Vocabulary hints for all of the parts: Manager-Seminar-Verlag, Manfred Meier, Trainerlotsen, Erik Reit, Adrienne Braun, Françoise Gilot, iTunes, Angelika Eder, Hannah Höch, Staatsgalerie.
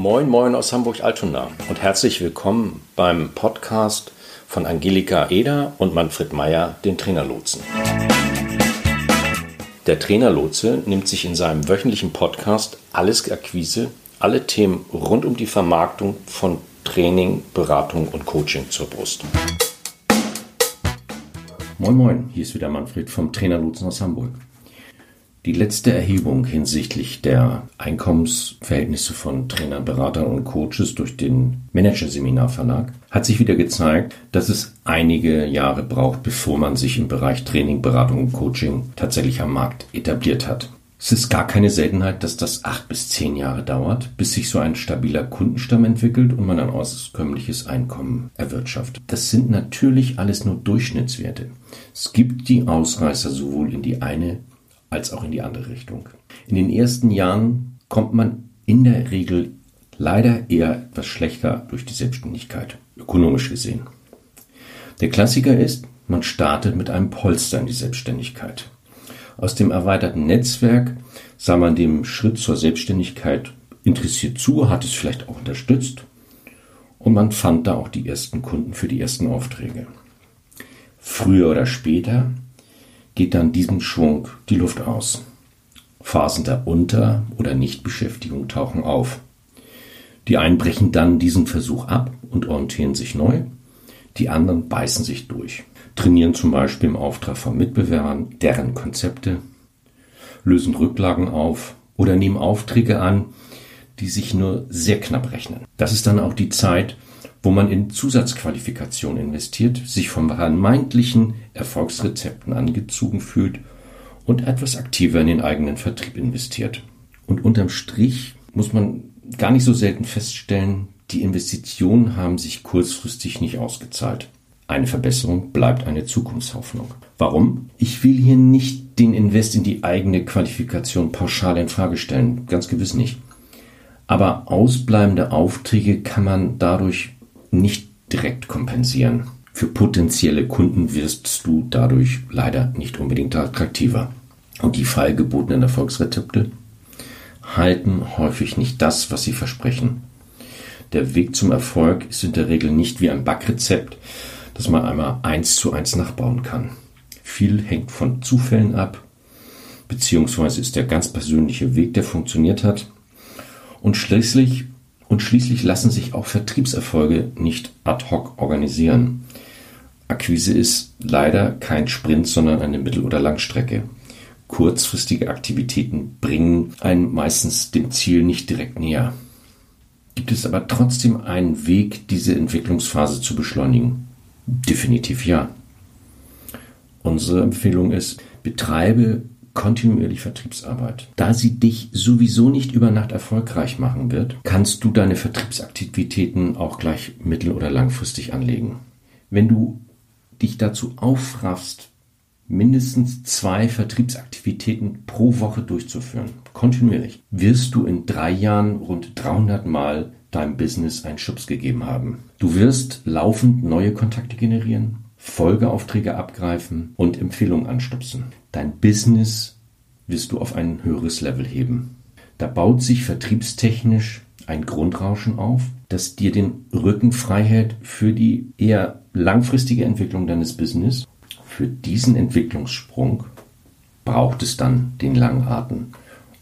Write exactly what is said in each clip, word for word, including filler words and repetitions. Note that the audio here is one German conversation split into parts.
Moin Moin aus Hamburg-Altona und herzlich willkommen beim Podcast von Angelika Eder und Manfred Meier, den Trainerlotsen. Der Trainerlotse nimmt sich in seinem wöchentlichen Podcast alles Akquise, alle Themen rund um die Vermarktung von Training, Beratung und Coaching zur Brust. Moin Moin, hier ist wieder Manfred vom Trainerlotsen aus Hamburg. Die letzte Erhebung hinsichtlich der Einkommensverhältnisse von Trainern, Beratern und Coaches durch den Manager-Seminar-Verlag hat sich wieder gezeigt, dass es einige Jahre braucht, bevor man sich im Bereich Training, Beratung und Coaching tatsächlich am Markt etabliert hat. Es ist gar keine Seltenheit, dass das acht bis zehn Jahre dauert, bis sich so ein stabiler Kundenstamm entwickelt und man ein auskömmliches Einkommen erwirtschaftet. Das sind natürlich alles nur Durchschnittswerte. Es gibt die Ausreißer sowohl in die eine als auch in die andere Richtung. In den ersten Jahren kommt man in der Regel leider eher etwas schlechter durch die Selbstständigkeit, ökonomisch gesehen. Der Klassiker ist, man startet mit einem Polster in die Selbstständigkeit. Aus dem erweiterten Netzwerk sah man dem Schritt zur Selbstständigkeit interessiert zu, hat es vielleicht auch unterstützt und man fand da auch die ersten Kunden für die ersten Aufträge. Früher oder später geht dann diesem Schwung die Luft aus. Phasen der Unter- oder Nichtbeschäftigung tauchen auf. Die einen brechen dann diesen Versuch ab und orientieren sich neu, die anderen beißen sich durch, trainieren zum Beispiel im Auftrag von Mitbewerbern, deren Konzepte, lösen Rücklagen auf oder nehmen Aufträge an, die sich nur sehr knapp rechnen. Das ist dann auch die Zeit, wo man in Zusatzqualifikation investiert, sich von vermeintlichen Erfolgsrezepten angezogen fühlt und etwas aktiver in den eigenen Vertrieb investiert. Und unterm Strich muss man gar nicht so selten feststellen, die Investitionen haben sich kurzfristig nicht ausgezahlt. Eine Verbesserung bleibt eine Zukunftshoffnung. Warum? Ich will hier nicht den Invest in die eigene Qualifikation pauschal in Frage stellen, ganz gewiss nicht. Aber ausbleibende Aufträge kann man dadurch nicht direkt kompensieren. Für potenzielle Kunden wirst du dadurch leider nicht unbedingt attraktiver. Und die fallgebotenen Erfolgsrezepte halten häufig nicht das, was sie versprechen. Der Weg zum Erfolg ist in der Regel nicht wie ein Backrezept, das man einmal eins zu eins nachbauen kann. Viel hängt von Zufällen ab, beziehungsweise ist der ganz persönliche Weg, der funktioniert hat. Und schließlich Und schließlich lassen sich auch Vertriebserfolge nicht ad hoc organisieren. Akquise ist leider kein Sprint, sondern eine Mittel- oder Langstrecke. Kurzfristige Aktivitäten bringen einen meistens dem Ziel nicht direkt näher. Gibt es aber trotzdem einen Weg, diese Entwicklungsphase zu beschleunigen? Definitiv ja. Unsere Empfehlung ist, betreibe kontinuierlich Vertriebsarbeit. Da sie dich sowieso nicht über Nacht erfolgreich machen wird, kannst du deine Vertriebsaktivitäten auch gleich mittel- oder langfristig anlegen. Wenn du dich dazu aufraffst, mindestens zwei Vertriebsaktivitäten pro Woche durchzuführen, kontinuierlich, wirst du in drei Jahren rund dreihundert Mal deinem Business einen Schubs gegeben haben. Du wirst laufend neue Kontakte generieren, Folgeaufträge abgreifen und Empfehlungen anstupsen. Dein Business wirst du auf ein höheres Level heben. Da baut sich vertriebstechnisch ein Grundrauschen auf, das dir den Rücken frei hält für die eher langfristige Entwicklung deines Business. Für diesen Entwicklungssprung braucht es dann den langen Atem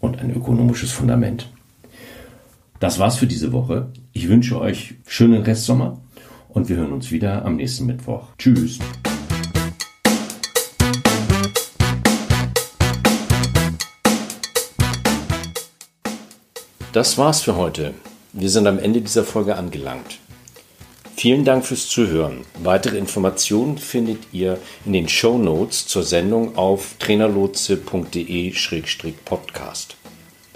und ein ökonomisches Fundament. Das war's für diese Woche. Ich wünsche euch schönen Restsommer. Und wir hören uns wieder am nächsten Mittwoch. Tschüss. Das war's für heute. Wir sind am Ende dieser Folge angelangt. Vielen Dank fürs Zuhören. Weitere Informationen findet ihr in den Shownotes zur Sendung auf trainerlotse punkt de slash podcast.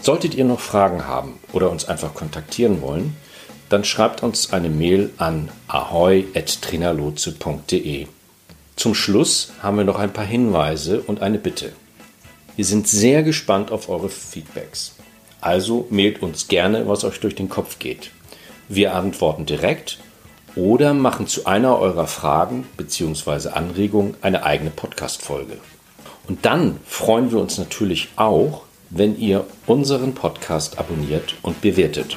Solltet ihr noch Fragen haben oder uns einfach kontaktieren wollen, dann schreibt uns eine Mail an ahoi at trainerlotse punkt de. Zum Schluss haben wir noch ein paar Hinweise und eine Bitte. Wir sind sehr gespannt auf eure Feedbacks. Also mailt uns gerne, was euch durch den Kopf geht. Wir antworten direkt oder machen zu einer eurer Fragen bzw. Anregungen eine eigene Podcast-Folge. Und dann freuen wir uns natürlich auch, wenn ihr unseren Podcast abonniert und bewertet.